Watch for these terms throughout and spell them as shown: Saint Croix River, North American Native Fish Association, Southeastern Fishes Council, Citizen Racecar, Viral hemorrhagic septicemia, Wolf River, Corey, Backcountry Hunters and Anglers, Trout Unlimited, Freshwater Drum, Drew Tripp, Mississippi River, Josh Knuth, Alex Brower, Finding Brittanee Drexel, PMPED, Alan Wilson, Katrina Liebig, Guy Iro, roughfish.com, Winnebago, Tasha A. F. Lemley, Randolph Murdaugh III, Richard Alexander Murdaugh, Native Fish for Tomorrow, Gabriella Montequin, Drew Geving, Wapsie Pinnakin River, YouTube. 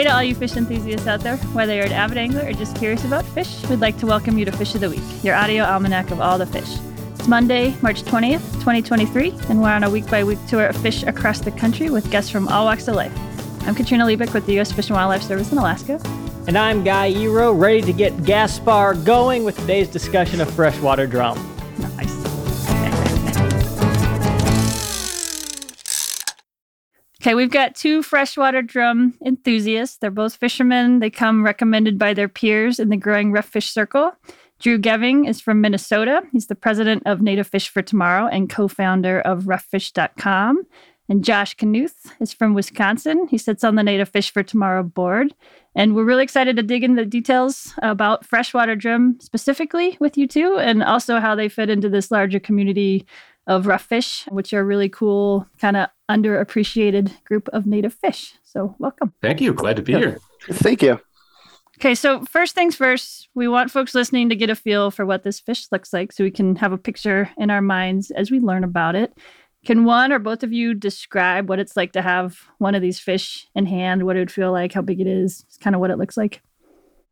Hey to all you fish enthusiasts out there, whether you're an avid angler or just curious about fish, we'd like to welcome you to Fish of the Week, your audio almanac of all the fish. It's Monday, March 20th, 2023, and we're on a week-by-week tour of fish across the country with guests from all walks of life. I'm Katrina Liebig with the U.S. Fish and Wildlife Service in Alaska. And I'm Guy Iro, ready to get Gaspar going with today's discussion of freshwater drum. Nice. Okay, we've got two freshwater drum enthusiasts. They're both fishermen. They come recommended by their peers in the growing rough fish circle. Drew Geving is from Minnesota. He's the president of Native Fish for Tomorrow and co-founder of roughfish.com. And Josh Knuth is from Wisconsin. He sits on the Native Fish for Tomorrow board. And we're really excited to dig into the details about freshwater drum specifically with you two, and also how they fit into this larger community of rough fish, which are a really cool, kind of underappreciated group of native fish. So welcome. Thank you. Glad to be here. Thank you. Okay, so first things first, we want folks listening to get a feel for what this fish looks like so we can have a picture in our minds as we learn about it. Can one or both of you describe what it's like to have one of these fish in hand, what it would feel like, how big it is, kind of what it looks like?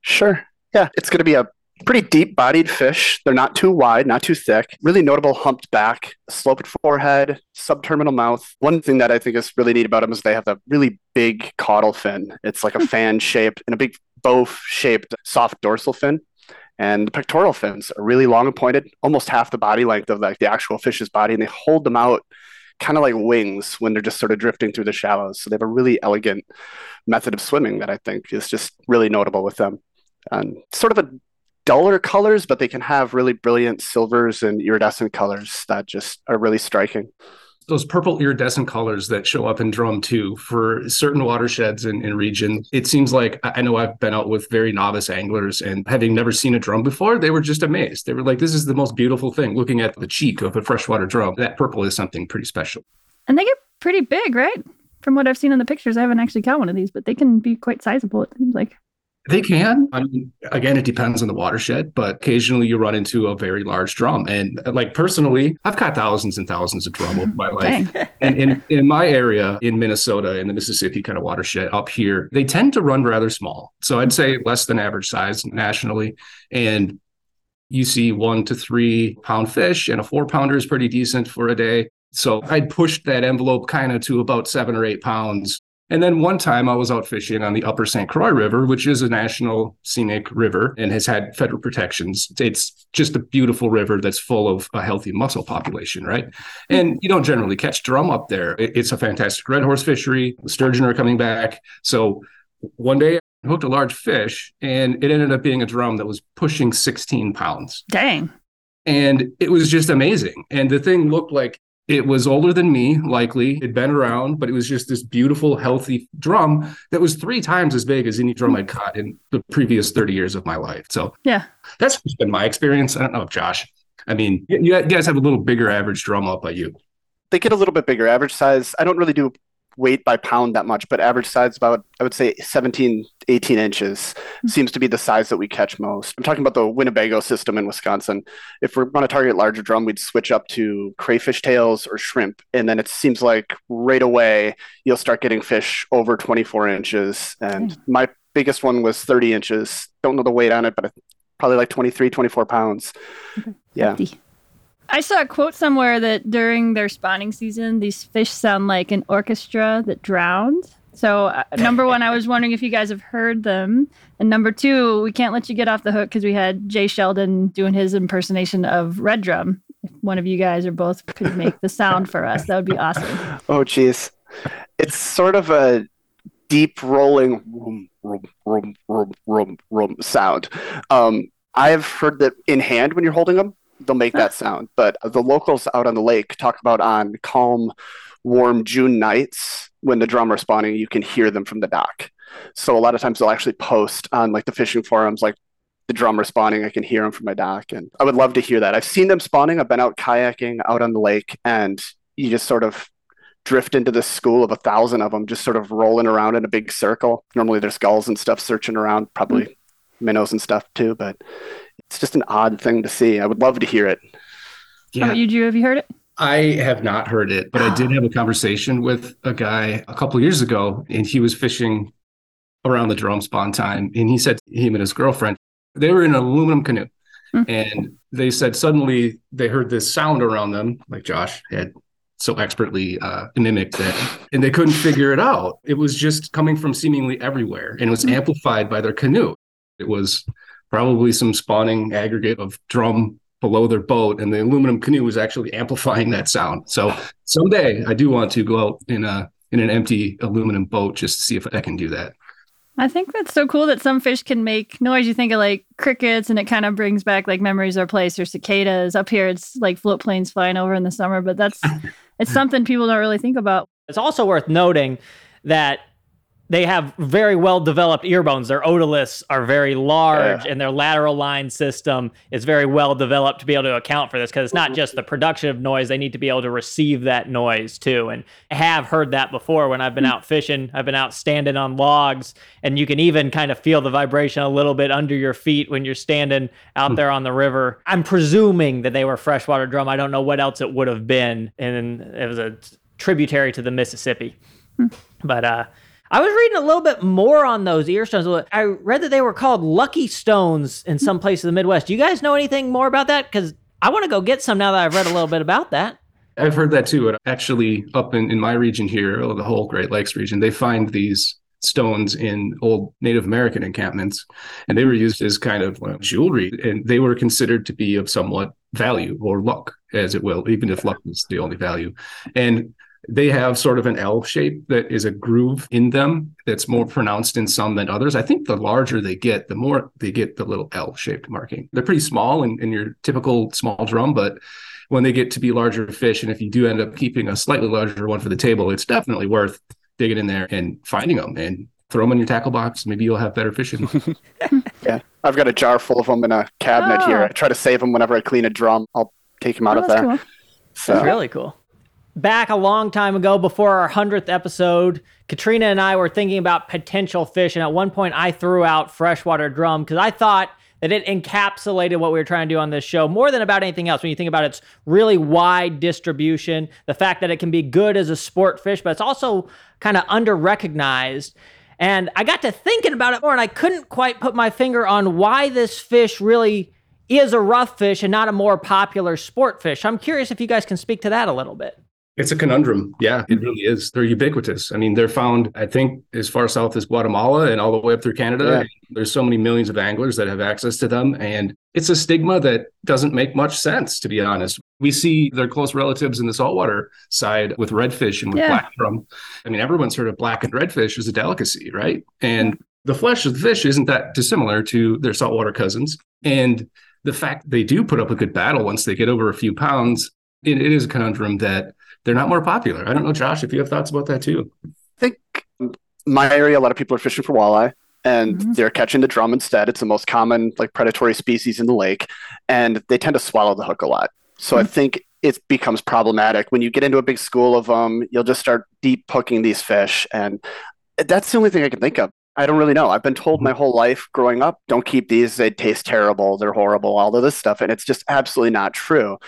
Sure. Yeah, it's going to be a pretty deep-bodied fish. They're not too wide, not too thick. Really notable humped back, sloped forehead, subterminal mouth. One thing that I think is really neat about them is they have a really big caudal fin. It's like a fan-shaped and a big bow-shaped soft dorsal fin. And the pectoral fins are really long and pointed, almost half the body length of like the actual fish's body. And they hold them out kind of like wings when they're just sort of drifting through the shallows. So they have a really elegant method of swimming that I think is just really notable with them. And sort of a duller colors, but they can have really brilliant silvers and iridescent colors that just are really striking. Those purple iridescent colors that show up in drum too for certain watersheds and regions. It seems like, I know I've been out with very novice anglers, and having never seen a drum before, they were just amazed. They were like, this is the most beautiful thing. Looking at the cheek of a freshwater drum, that purple is something pretty special. And they get pretty big, right? From what I've seen in the pictures, I haven't actually got one of these, but they can be quite sizable, it seems like. They can. I mean, again, it depends on the watershed, but occasionally you run into a very large drum. And like personally, I've caught thousands and thousands of drum over my life. And in my area, in Minnesota, in the Mississippi kind of watershed up here, they tend to run rather small. So I'd say less than average size nationally. And you see 1 to 3 pound fish, and a 4-pounder is pretty decent for a day. So I'd pushed that envelope kind of to about 7 or 8 pounds. And then one time I was out fishing on the upper Saint Croix River, which is a national scenic river and has had federal protections. It's just a beautiful river that's full of a healthy mussel population, right? And you don't generally catch drum up there. It's a fantastic red horse fishery. The sturgeon are coming back. So one day I hooked a large fish, and it ended up being a drum that was pushing 16 pounds. Dang. And it was just amazing. And the thing looked like it was older than me, likely. It'd been around, but it was just this beautiful, healthy drum that was 3 times as big as any drum I'd caught in the previous 30 years of my life. So yeah, that's been my experience. I don't know, Josh. I mean, you guys have a little bigger average drum up by you. They get a little bit bigger average size. I don't really do weight by pound that much, but average size about, I would say 17, 18 inches seems to be the size that we catch most. I'm talking about the Winnebago system in Wisconsin. If we're going to target larger drum, we'd switch up to crayfish tails or shrimp. And then it seems like right away, you'll start getting fish over 24 inches. And my biggest one was 30 inches. Don't know the weight on it, but probably like 23, 24 pounds. Okay. Yeah. 50. I saw a quote somewhere that during their spawning season, these fish sound like an orchestra that drowned. So number one, I was wondering if you guys have heard them. And number two, we can't let you get off the hook because we had Jay Sheldon doing his impersonation of red drum. If one of you guys or both could make the sound for us, that would be awesome. Oh, geez. It's sort of a deep rolling room, room, room, room, room, room sound. I've heard that in hand when you're holding them. They'll make that sound. But the locals out on the lake talk about on calm, warm June nights when the drum are spawning, you can hear them from the dock. So a lot of times they'll actually post on like the fishing forums, like the drum are spawning, I can hear them from my dock. And I would love to hear that. I've seen them spawning. I've been out kayaking out on the lake, and you just sort of drift into this school of 1,000 of them just sort of rolling around in a big circle. Normally there's gulls and stuff searching around, probably minnows and stuff too, but it's just an odd thing to see. I would love to hear it. Yeah. How about you, Drew? Have you heard it? I have not heard it, but I did have a conversation with a guy a couple of years ago, and he was fishing around the drum spawn time. And he said him and his girlfriend, they were in an aluminum canoe. Mm-hmm. And they said suddenly they heard this sound around them, like Josh had so expertly mimicked that. And they couldn't figure it out. It was just coming from seemingly everywhere. And it was amplified by their canoe. It was probably some spawning aggregate of drum below their boat, and the aluminum canoe was actually amplifying that sound. So someday I do want to go out in an empty aluminum boat just to see if I can do that. I think that's so cool that some fish can make noise. You think of like crickets, and it kind of brings back like memories of place, or cicadas. Up here, it's like float planes flying over in the summer, but it's something people don't really think about. It's also worth noting that they have very well-developed ear bones. Their otoliths are very large, and their lateral line system is very well-developed to be able to account for this, because it's not just the production of noise. They need to be able to receive that noise, too. And I have heard that before when I've been out fishing. I've been out standing on logs, and you can even kind of feel the vibration a little bit under your feet when you're standing out there on the river. I'm presuming that they were freshwater drum. I don't know what else it would have been. And it was a tributary to the Mississippi. But, I was reading a little bit more on those ear stones. I read that they were called lucky stones in some place in the Midwest. Do you guys know anything more about that? Because I want to go get some now that I've read a little bit about that. I've heard that too. Actually, up in my region here, the whole Great Lakes region, they find these stones in old Native American encampments, and they were used as kind of jewelry, and they were considered to be of somewhat value, or luck, as it will, even if luck is the only value. And they have sort of an L shape that is a groove in them that's more pronounced in some than others. I think the larger they get, the more they get the little L-shaped marking. They're pretty small in your typical small drum, but when they get to be larger fish, and if you do end up keeping a slightly larger one for the table, it's definitely worth digging in there and finding them and throw them in your tackle box. Maybe you'll have better fish in them. Yeah, I've got a jar full of them in a cabinet here. I try to save them whenever I clean a drum. I'll take them out of there. Cool. So. That's really cool. Back a long time ago, before our 100th episode, Katrina and I were thinking about potential fish, and at one point I threw out freshwater drum because I thought that it encapsulated what we were trying to do on this show more than about anything else. When you think about its really wide distribution, the fact that it can be good as a sport fish, but it's also kind of under-recognized. And I got to thinking about it more, and I couldn't quite put my finger on why this fish really is a rough fish and not a more popular sport fish. I'm curious if you guys can speak to that a little bit. It's a conundrum. Yeah, it really is. They're ubiquitous. I mean, they're found, I think, as far south as Guatemala and all the way up through Canada. Yeah. There's so many millions of anglers that have access to them. And it's a stigma that doesn't make much sense, to be honest. We see their close relatives in the saltwater side with redfish and with black drum. I mean, everyone's heard of black and redfish as a delicacy, right? And the flesh of the fish isn't that dissimilar to their saltwater cousins. And the fact they do put up a good battle once they get over a few pounds, it is a conundrum that they're not more popular. I don't know, Josh, if you have thoughts about that too. I think my area, a lot of people are fishing for walleye, and they're catching the drum instead. It's the most common like predatory species in the lake, and they tend to swallow the hook a lot. So I think it becomes problematic. When you get into a big school of them, you'll just start deep hooking these fish. And that's the only thing I can think of. I don't really know. I've been told my whole life growing up, don't keep these. They taste terrible. They're horrible, all of this stuff. And it's just absolutely not true.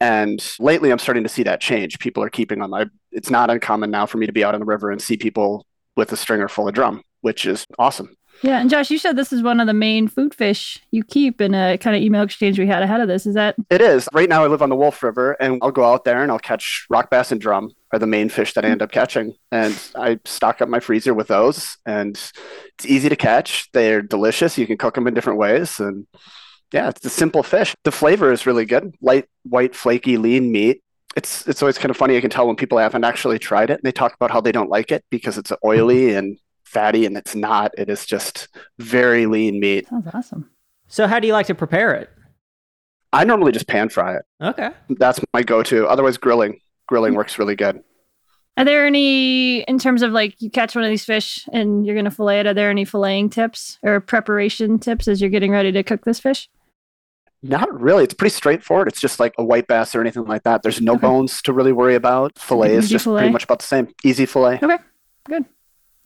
And lately, I'm starting to see that change. People are keeping them. It's not uncommon now for me to be out on the river and see people with a stringer full of drum, which is awesome. Yeah. And Josh, you said this is one of the main food fish you keep in a kind of email exchange we had ahead of this. Is that? It is. Right now, I live on the Wolf River, and I'll go out there and I'll catch rock bass and drum are the main fish that I end up catching. And I stock up my freezer with those. And it's easy to catch. They're delicious. You can cook them in different ways. And yeah, it's a simple fish. The flavor is really good. Light, white, flaky, lean meat. It's always kind of funny. I can tell when people haven't actually tried it, and they talk about how they don't like it because it's oily and fatty, and it's not. It is just very lean meat. Sounds awesome. So how do you like to prepare it? I normally just pan fry it. Okay. That's my go-to. Otherwise, grilling works really good. Are there any, in terms of like you catch one of these fish and you're going to fillet it, are there any filleting tips or preparation tips as you're getting ready to cook this fish? Not really. It's pretty straightforward. It's just like a white bass or anything like that. There's no bones to really worry about. Fillet is just pretty much about the same. Easy fillet. Okay, good.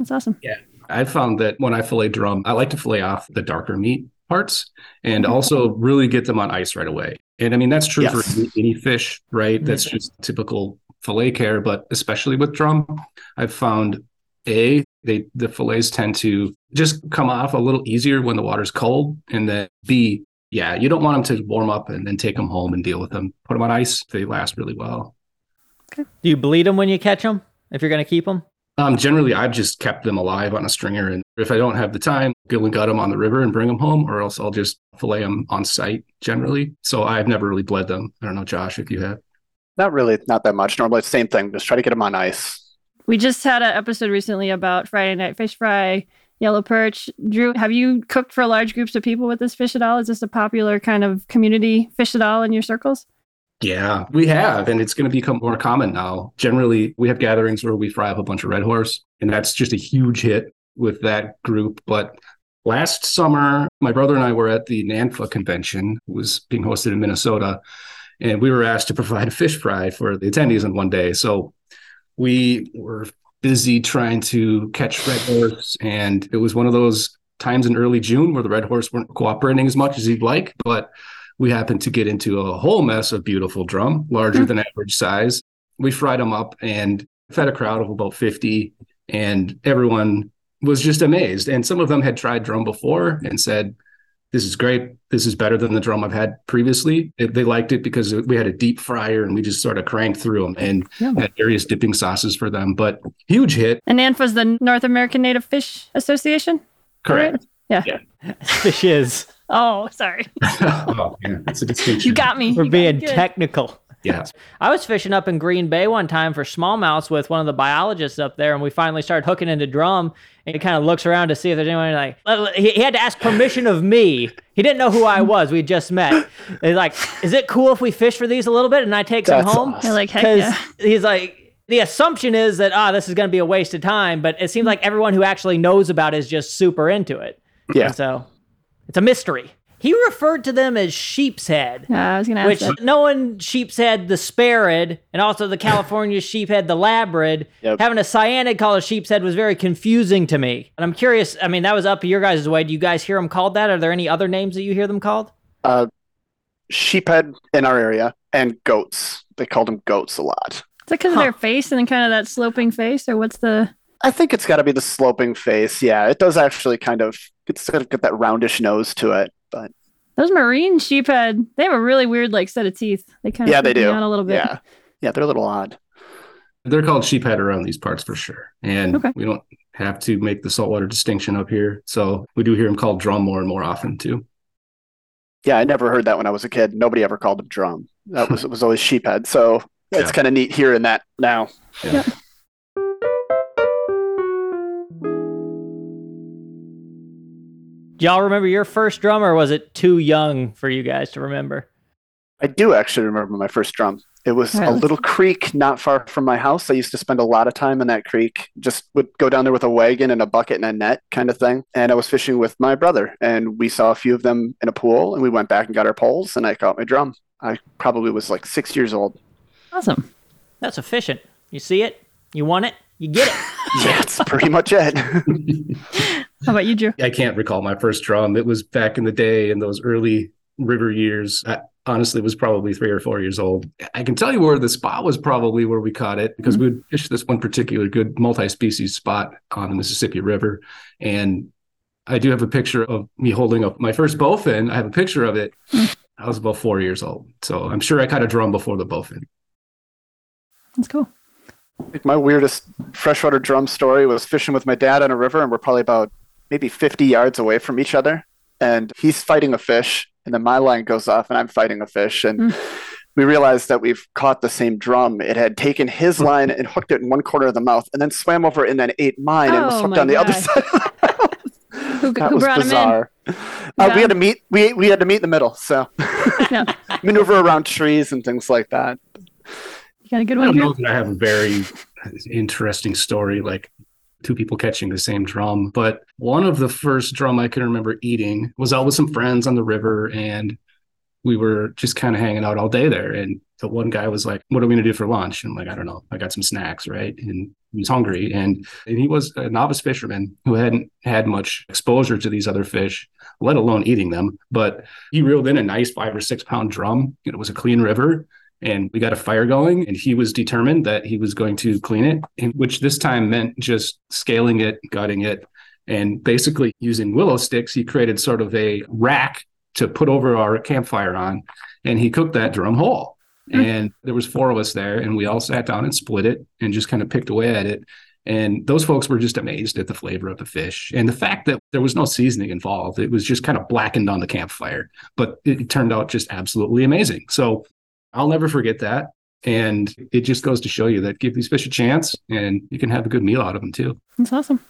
That's awesome. Yeah. I found that when I fillet drum, I like to fillet off the darker meat parts and also really get them on ice right away. And I mean, that's true for any fish, right? That's just typical fillet care, but especially with drum, I've found the fillets tend to just come off a little easier when the water's cold. And then B, yeah, you don't want them to warm up and then take them home and deal with them. Put them on ice. They last really well. Okay. Do you bleed them when you catch them if you're going to keep them? Generally, I've just kept them alive on a stringer. And if I don't have the time, go and gut them on the river and bring them home, or else I'll just fillet them on site generally. So I've never really bled them. I don't know, Josh, if you have. Not that much. Normally, same thing. Just try to get them on ice. We just had an episode recently about Friday night fish fry, yellow perch. Drew, have you cooked for large groups of people with this fish at all? Is this a popular kind of community fish at all in your circles? Yeah, we have, and it's going to become more common now. Generally, we have gatherings where we fry up a bunch of red horse, and that's just a huge hit with that group. But last summer, my brother and I were at the NANFA convention. It was being hosted in Minnesota, and we were asked to provide a fish fry for the attendees in one day. So we were busy trying to catch red horse, and it was one of those times in early June where the red horse weren't cooperating as much as he'd like, but we happened to get into a whole mess of beautiful drum, larger than average size. We fried them up and fed a crowd of about 50, and everyone was just amazed. And some of them had tried drum before and said, this is great. This is better than the drum I've had previously. They liked it because we had a deep fryer and we just sort of cranked through them and had various dipping sauces for them, but huge hit. And NANFA's the North American Native Fish Association? Correct. Right? Yeah. Fish is. Oh, sorry. Oh, yeah, that's a distinction. You got me. We're being technical. Yeah. I was fishing up in Green Bay one time for smallmouths with one of the biologists up there, and we finally started hooking into drum, and he kind of looks around to see if there's anyone. Like, he had to ask permission of me. He didn't know who I was. We just met. He's like, is it cool if we fish for these a little bit and I take some home? Awesome. They're like, heck yeah. He's like, the assumption is that, this is going to be a waste of time, but it seems like everyone who actually knows about it is just super into it. Yeah. And so it's a mystery. He referred to them as sheep's head, knowing sheep's head, the sparrowhead, and also the California sheephead, the labrid, having a cyanid called a sheep's head was very confusing to me. And I'm curious, I mean, that was up your guys' way. Do you guys hear them called that? Are there any other names that you hear them called? Sheephead in our area, and goats. They called them goats a lot. Is that because of their face and then kind of that sloping face, or what's the... I think it's got to be the sloping face. Yeah, it does actually kind of, it's got that roundish nose to it. But those marine sheephead, they have a really weird set of teeth. They kind of they do out a little bit. Yeah, they're a little odd. They're called sheephead around these parts for sure, and we don't have to make the saltwater distinction up here. So we do hear them called drum more and more often too. Yeah, I never heard that when I was a kid. Nobody ever called them drum. That was it was always sheephead. So it's kind of neat hearing that now. Yeah. Do y'all remember your first drum, or was it too young for you guys to remember? I do actually remember my first drum. It was a little creek not far from my house. I used to spend a lot of time in that creek, just would go down there with a wagon and a bucket and a net kind of thing. And I was fishing with my brother, and we saw a few of them in a pool, and we went back and got our poles, and I caught my drum. I probably was 6 years old. Awesome. That's efficient. You see it, you want it, you get it. Yeah, that's pretty much it. How about you, Drew? I can't recall my first drum. It was back in the day in those early river years. I honestly was probably 3 or 4 years old. I can tell you where the spot was probably where we caught it, because we would fish this one particular good multi-species spot on the Mississippi River. And I do have a picture of me holding up my first bowfin. I have a picture of it. I was about 4 years old. So I'm sure I caught a drum before the bowfin. That's cool. I think my weirdest freshwater drum story was fishing with my dad on a river, and we're probably about maybe 50 yards away from each other, and he's fighting a fish, and then my line goes off and I'm fighting a fish, and we realized that we've caught the same drum. It had taken his line and hooked it in one corner of the mouth, and then swam over and then ate mine and was hooked on the other side of the mouth. That was bizarre. We had to meet in the middle, so maneuver around trees and things like that. You got a good one. I don't know that I have a very interesting story two people catching the same drum, but one of the first drum I can remember eating was out with some friends on the river, and we were just kind of hanging out all day there. And the one guy was like, what are we going to do for lunch? And I'm like, I don't know. I got some snacks, right? And he was hungry. And he was a novice fisherman who hadn't had much exposure to these other fish, let alone eating them. But he reeled in a nice 5 or 6 pound drum. It was a clean river. and we got a fire going, and he was determined that he was going to clean it, which this time meant just scaling it, gutting it, and basically using willow sticks. He created sort of a rack to put over our campfire on, and he cooked that drum whole. And there was four of us there, and we all sat down and split it and just kind of picked away at it. And those folks were just amazed at the flavor of the fish and the fact that there was no seasoning involved. It was just kind of blackened on the campfire, but it turned out just absolutely amazing. So I'll never forget that. And it just goes to show you that give these fish a chance and you can have a good meal out of them too. That's awesome.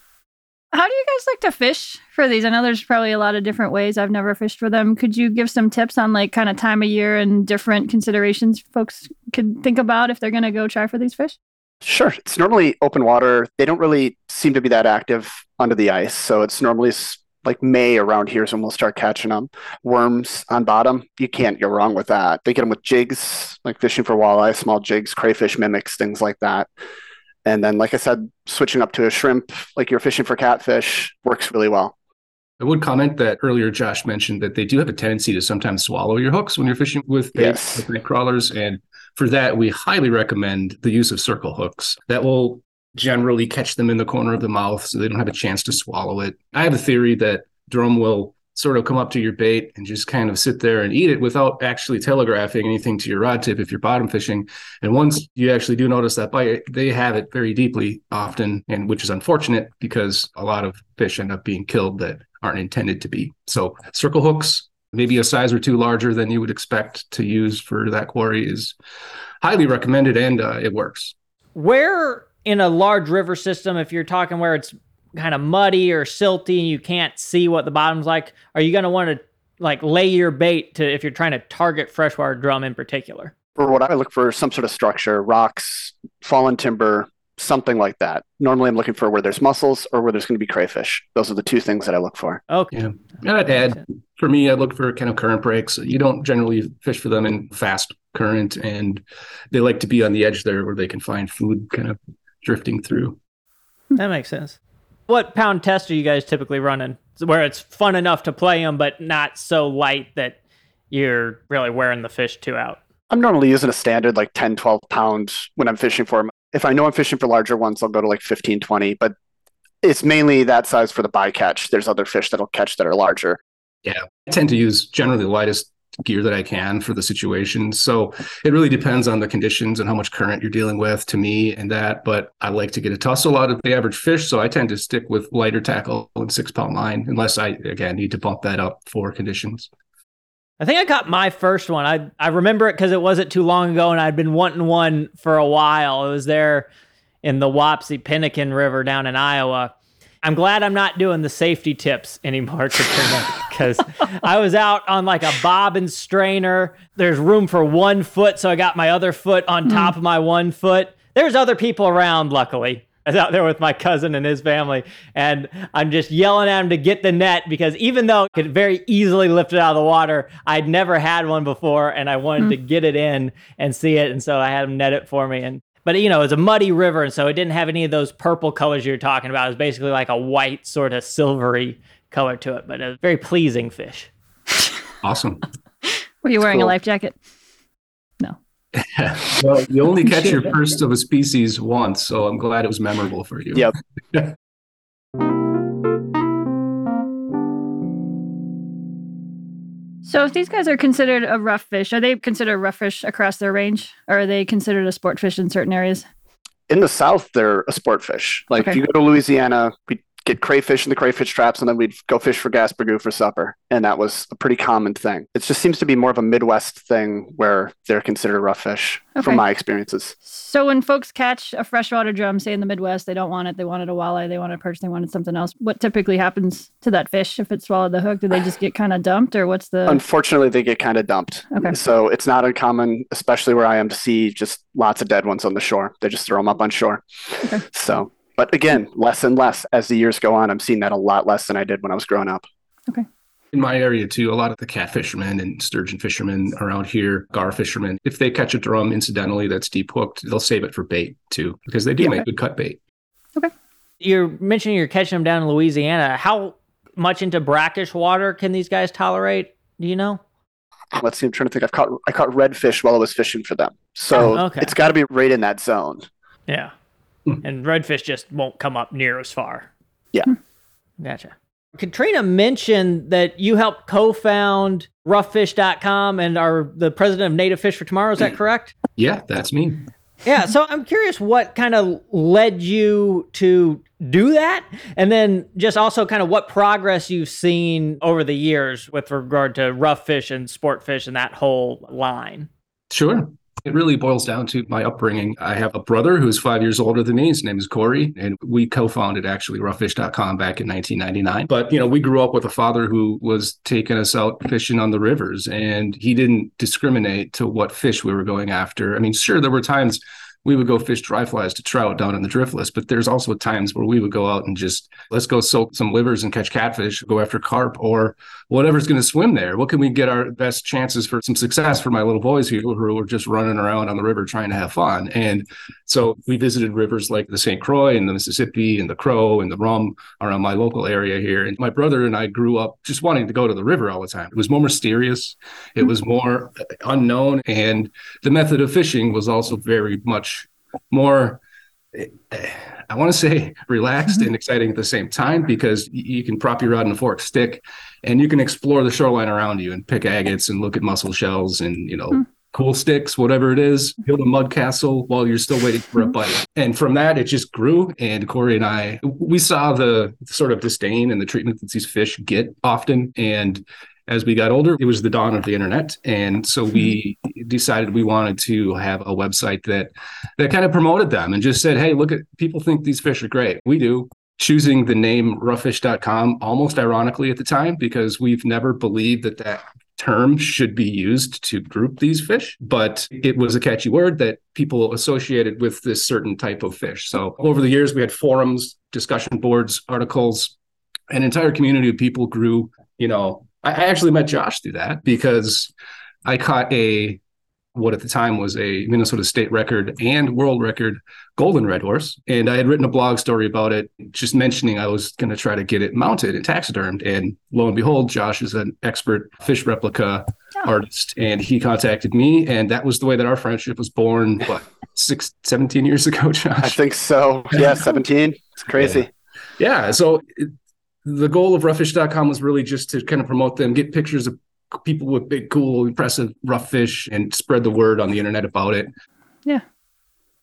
How do you guys like to fish for these? I know there's probably a lot of different ways. I've never fished for them. Could you give some tips on like kind of time of year and different considerations folks could think about if they're going to go try for these fish? Sure. It's normally open water. They don't really seem to be that active under the ice. So it's normally like May around here is when we'll start catching them. Worms on bottom, you can't go wrong with that. They get them with jigs, like fishing for walleye, small jigs, crayfish mimics, things like that. And then, like I said, switching up to a shrimp, like you're fishing for catfish, works really well. I would comment that earlier Josh mentioned that they do have a tendency to sometimes swallow your hooks when you're fishing with bait crawlers. And for that, we highly recommend the use of circle hooks. That will generally catch them in the corner of the mouth so they don't have a chance to swallow it. I have a theory that drum will sort of come up to your bait and just kind of sit there and eat it without actually telegraphing anything to your rod tip if you're bottom fishing. And once you actually do notice that bite, they have it very deeply often, and which is unfortunate because a lot of fish end up being killed that aren't intended to be. So circle hooks, maybe a size or two larger than you would expect to use for that quarry, is highly recommended, and it works. Where in a large river system, if you're talking where it's kind of muddy or silty and you can't see what the bottom's like, are you going to want to like lay your bait to if you're trying to target freshwater drum in particular? For what I look for, some sort of structure, rocks, fallen timber, something like that. Normally I'm looking for where there's mussels or where there's going to be crayfish. Those are the two things that I look for. Okay. Yeah. And I'd add, for me, I look for kind of current breaks. You don't generally fish for them in fast current, and they like to be on the edge there where they can find food kind of drifting through. That makes sense. What pound test are you guys typically running where it's fun enough to play them, but not so light that you're really wearing the fish too out? I'm normally using a standard like 10, 12 pounds when I'm fishing for them. If I know I'm fishing for larger ones, I'll go to like 15, 20, but it's mainly that size for the bycatch. There's other fish that'll catch that are larger. Yeah. I tend to use generally the lightest gear that I can for the situation. So it really depends on the conditions and how much current you're dealing with to me and that, but I like to get a tussle out of the average fish. So I tend to stick with lighter tackle and 6 pound line, unless I, again, need to bump that up for conditions. I think I got my first one. I remember it because it wasn't too long ago and I'd been wanting one for a while. It was there in the Wapsie Pinnakin River down in Iowa. I'm glad I'm not doing the safety tips anymore, Katrina, because I was out on like a bobbin strainer. There's room for 1 foot, so I got my other foot on top of my 1 foot. There's other people around, luckily. I was out there with my cousin and his family, and I'm just yelling at him to get the net because even though I could very easily lift it out of the water, I'd never had one before, and I wanted to get it in and see it, and so I had him net it for me. But, you know, it's a muddy river, and so it didn't have any of those purple colors you were talking about. It was basically like a white sort of silvery color to it, but a very pleasing fish. Awesome. Were you wearing a life jacket? No. Well, you only catch your first of a species once, so I'm glad it was memorable for you. Yep. So if these guys are considered a rough fish, are they considered rough fish across their range? Or are they considered a sport fish in certain areas? In the South, they're a sport fish. Like if you go to Louisiana, we'd get crayfish in the crayfish traps, and then we'd go fish for gaspergoo for supper. And that was a pretty common thing. It just seems to be more of a Midwest thing where they're considered rough fish from my experiences. So when folks catch a freshwater drum, say in the Midwest, they don't want it. They wanted a walleye, they wanted a perch, they wanted something else. What typically happens to that fish if it swallowed the hook? Do they just get kind of dumped, or what's the... Unfortunately, they get kind of dumped. Okay. So it's not uncommon, especially where I am, to see just lots of dead ones on the shore. They just throw them up on shore. Okay. So... But again, less and less as the years go on. I'm seeing that a lot less than I did when I was growing up. Okay. In my area too, a lot of the catfishermen and sturgeon fishermen around here, gar fishermen, if they catch a drum incidentally that's deep hooked, they'll save it for bait too, because they do make good cut bait. Okay. You're mentioning you're catching them down in Louisiana. How much into brackish water can these guys tolerate? Do you know? let's see, I'm trying to think. I caught redfish while I was fishing for them. So it's got to be right in that zone. Yeah. Mm-hmm. And redfish just won't come up near as far. Yeah. Gotcha. Katrina mentioned that you helped co-found roughfish.com and are the president of Native Fish for Tomorrow. Is that correct? Yeah, that's me. Yeah. So I'm curious what kind of led you to do that. And then just also kind of what progress you've seen over the years with regard to rough fish and sport fish and that whole line. Sure. It really boils down to my upbringing. I have a brother who's 5 years older than me. His name is Corey, and we co-founded actually roughfish.com back in 1999. But, you know, we grew up with a father who was taking us out fishing on the rivers, and he didn't discriminate to what fish we were going after. I mean, sure, there were times we would go fish dry flies to trout down in the driftless, but there's also times where we would go out and just, let's go soak some livers and catch catfish, go after carp or whatever's going to swim there. What can we get our best chances for some success for my little boys here who are just running around on the river trying to have fun? And so we visited rivers like the Saint Croix and the Mississippi and the Crow and the Rum around my local area here. And my brother and I grew up just wanting to go to the river all the time. It was more mysterious. It was more unknown. And the method of fishing was also very much more, I want to say, relaxed and exciting at the same time, because you can prop your rod in a forked stick and you can explore the shoreline around you and pick agates and look at mussel shells and, you know, cool sticks, whatever it is, build a mud castle while you're still waiting for a bite. And from that, it just grew. And Corey and I, we saw the sort of disdain and the treatment that these fish get often. And as we got older, it was the dawn of the internet. And so we decided we wanted to have a website that kind of promoted them and just said, hey, look at, people think these fish are great. We do. Choosing the name roughfish.com almost ironically at the time, because we've never believed that term should be used to group these fish, but it was a catchy word that people associated with this certain type of fish. So over the years, we had forums, discussion boards, articles, an entire community of people grew, you know. I actually met Josh through that, because I caught what at the time was a Minnesota state record and world record golden red horse. And I had written a blog story about it, just mentioning I was going to try to get it mounted and taxidermed. And lo and behold, Josh is an expert fish replica artist. And he contacted me. And that was the way that our friendship was born, what, 17 years ago, Josh? I think so. Yeah, 17. It's crazy. Yeah. So the goal of roughfish.com was really just to kind of promote them, get pictures of people with big, cool, impressive rough fish, and spread the word on the internet about it. Yeah.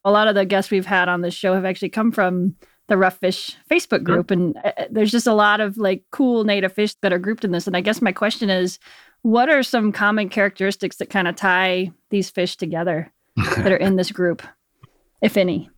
A lot of the guests we've had on this show have actually come from the rough fish Facebook group. Sure. And there's just a lot of like cool native fish that are grouped in this. And I guess my question is, what are some common characteristics that kind of tie these fish together that are in this group, if any?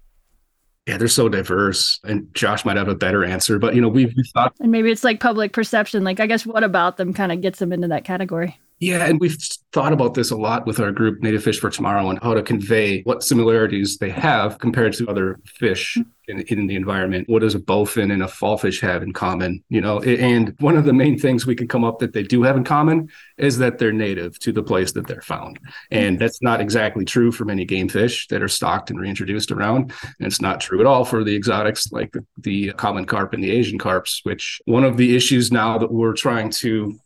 Yeah, they're so diverse, and Josh might have a better answer, but, you know, we've thought... And maybe it's like public perception, like, I guess what about them kind of gets them into that category? Yeah, and we've thought about this a lot with our group, Native Fish for Tomorrow, and how to convey what similarities they have compared to other fish in the environment. What does a bowfin and a fall fish have in common? You know, and one of the main things we can come up that they do have in common is that they're native to the place that they're found. And that's not exactly true for many game fish that are stocked and reintroduced around. And it's not true at all for the exotics like the common carp and the Asian carps, which one of the issues now that we're trying to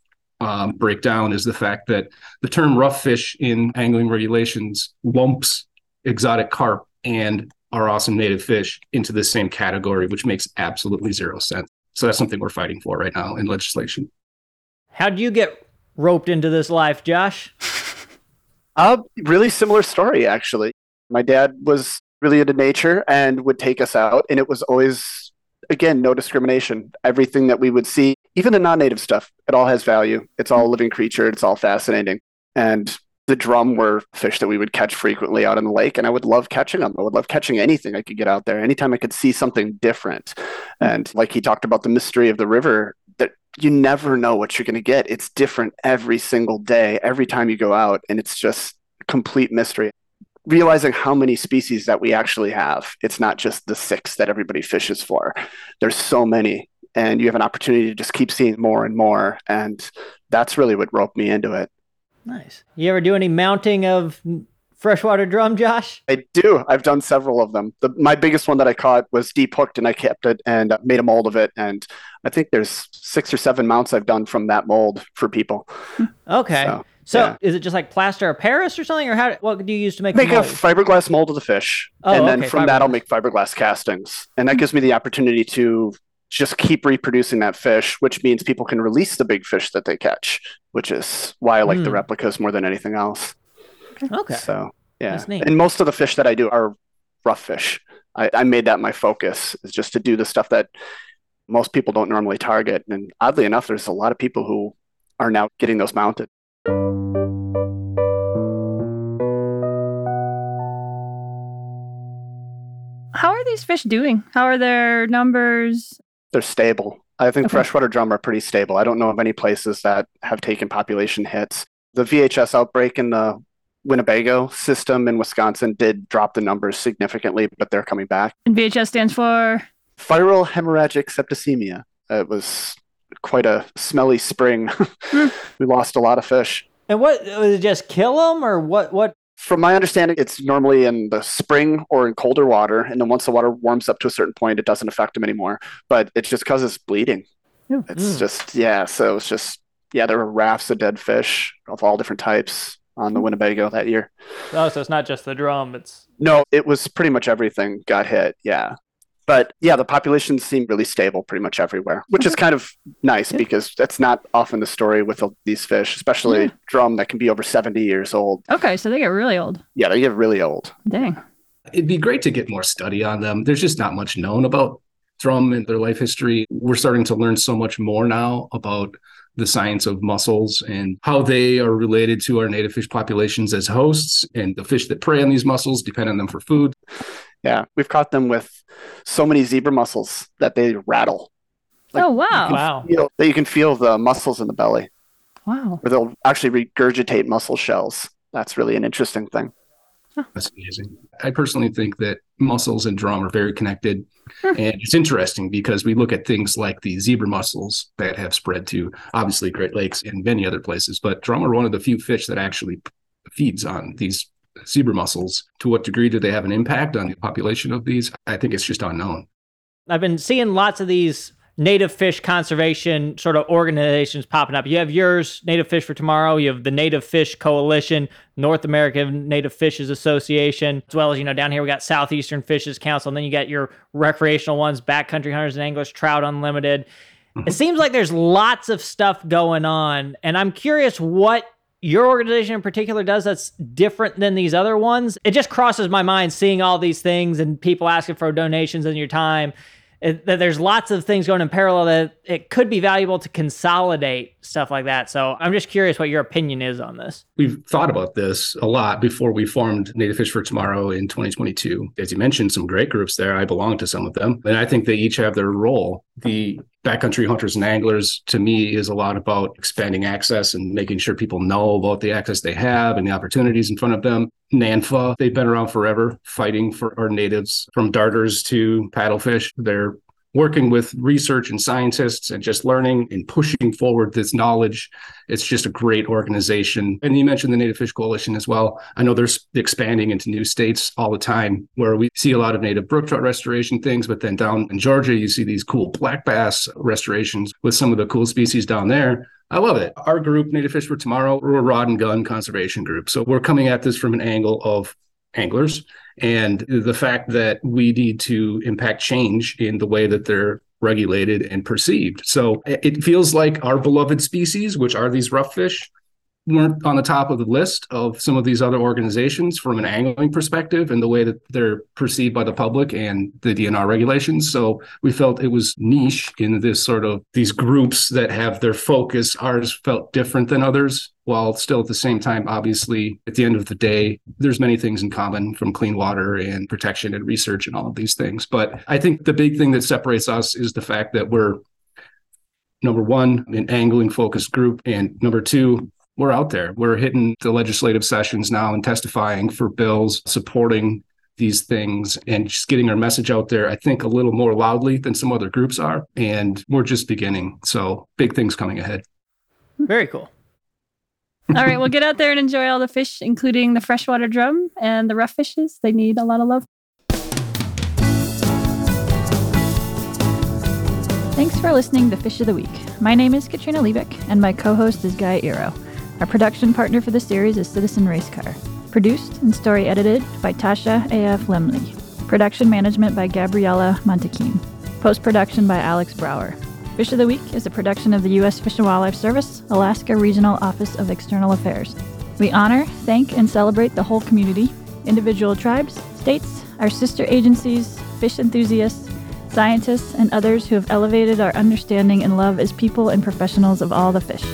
break down is the fact that the term rough fish in angling regulations lumps exotic carp and our awesome native fish into the same category, which makes absolutely zero sense. So that's something we're fighting for right now in legislation. How'd you get roped into this life, Josh? Really similar story, actually. My dad was really into nature and would take us out, and it was always, again, no discrimination. Everything that we would see, even the non-native stuff, it all has value. It's all a living creature. It's all fascinating. And the drum were fish that we would catch frequently out in the lake, and I would love catching them. I would love catching anything I could get out there, anytime I could see something different. And like he talked about the mystery of the river, that you never know what you're going to get. It's different every single day, every time you go out, and it's just complete mystery. Realizing how many species that we actually have. It's not just the 6 that everybody fishes for. There's so many. And you have an opportunity to just keep seeing more and more. And that's really what roped me into it. Nice. You ever do any mounting of freshwater drum, Josh? I do. I've done several of them. My biggest one that I caught was deep hooked, and I kept it and made a mold of it. And I think there's 6 or 7 mounts I've done from that mold for people. Okay. So. So is it just like plaster of Paris or something, or how? What do you use to make a fiberglass mold of the fish, and then from that I'll make fiberglass castings, and that gives me the opportunity to just keep reproducing that fish, which means people can release the big fish that they catch, which is why I like the replicas more than anything else. Okay. So yeah, and most of the fish that I do are rough fish. I made that my focus, is just to do the stuff that most people don't normally target, and oddly enough, there's a lot of people who are now getting those mounted. How are these fish doing? How are their numbers? They're stable. I think freshwater drum are pretty stable. I don't know of any places that have taken population hits. The VHS outbreak in the Winnebago system in Wisconsin did drop the numbers significantly, but they're coming back. And VHS stands for? Viral hemorrhagic septicemia. It was quite a smelly spring. We lost a lot of fish. And what, was it just kill them or what? From my understanding, it's normally in the spring or in colder water. And then once the water warms up to a certain point, it doesn't affect them anymore. But it's just because it's bleeding. Yeah. It's just, yeah. So it's just, yeah, there were rafts of dead fish of all different types on the Winnebago that year. Oh, so it's not just the drum. It's no, it was pretty much everything got hit. Yeah. But yeah, the population seemed really stable pretty much everywhere, which is kind of nice because that's not often the story with these fish, especially drum that can be over 70 years old. Okay, so they get really old. Yeah, they get really old. Dang. It'd be great to get more study on them. There's just not much known about drum and their life history. We're starting to learn so much more now about the science of mussels and how they are related to our native fish populations as hosts, and the fish that prey on these mussels depend on them for food. Yeah, we've caught them with so many zebra mussels that they rattle. Like, oh, wow. You can feel the muscles in the belly. Wow. Or they'll actually regurgitate mussel shells. That's really an interesting thing. Huh. That's amazing. I personally think that mussels and drum are very connected. And it's interesting because we look at things like the zebra mussels that have spread to, obviously, Great Lakes and many other places. But drum are one of the few fish that actually feeds on these zebra mussels. To what degree do they have an impact on the population of these? I think it's just unknown. I've been seeing lots of these native fish conservation sort of organizations popping up. You have yours, Native Fish for Tomorrow. You have the Native Fish Coalition, North American Native Fishes Association, as well as, you know, down here we got Southeastern Fishes Council, and then you got your recreational ones, Backcountry Hunters and Anglers, Trout Unlimited. It seems like there's lots of stuff going on, and I'm curious what your organization in particular does that's different than these other ones. It just crosses my mind seeing all these things and people asking for donations and your time, that there's lots of things going in parallel that it could be valuable to consolidate stuff like that. So I'm just curious what your opinion is on this. We've thought about this a lot before we formed Native Fish for Tomorrow in 2022. As you mentioned, some great groups there. I belong to some of them, and I think they each have their role. The Backcountry Hunters and Anglers, to me, is a lot about expanding access and making sure people know about the access they have and the opportunities in front of them. NANFA, they've been around forever, fighting for our natives, from darters to paddlefish. They're working with research and scientists and just learning and pushing forward this knowledge. It's just a great organization. And you mentioned the Native Fish Coalition as well. I know they're expanding into new states all the time, where we see a lot of native brook trout restoration things, but then down in Georgia, you see these cool black bass restorations with some of the cool species down there. I love it. Our group, Native Fish for Tomorrow, we're a rod and gun conservation group. So we're coming at this from an angle of anglers, and the fact that we need to impact change in the way that they're regulated and perceived. So it feels like our beloved species, which are these rough fish, weren't on the top of the list of some of these other organizations from an angling perspective and the way that they're perceived by the public and the DNR regulations. So we felt it was niche in this sort of these groups that have their focus. Ours felt different than others, while still at the same time, obviously, at the end of the day, there's many things in common, from clean water and protection and research and all of these things. But I think the big thing that separates us is the fact that we're, number one, an angling-focused group, and number two, we're out there. We're hitting the legislative sessions now and testifying for bills, supporting these things, and just getting our message out there, I think, a little more loudly than some other groups are. And we're just beginning. So big things coming ahead. Very cool. All right. Well, get out there and enjoy all the fish, including the freshwater drum and the rough fishes. They need a lot of love. Thanks for listening to Fish of the Week. My name is Katrina Liebig, and my co-host is Guy Iro. Our production partner for the series is Citizen Racecar. Produced and story edited by Tasha A. F. Lemley. Production management by Gabriella Montequin. Post-production by Alex Brower. Fish of the Week is a production of the U.S. Fish and Wildlife Service, Alaska Regional Office of External Affairs. We honor, thank, and celebrate the whole community, individual tribes, states, our sister agencies, fish enthusiasts, scientists, and others who have elevated our understanding and love as people and professionals of all the fish.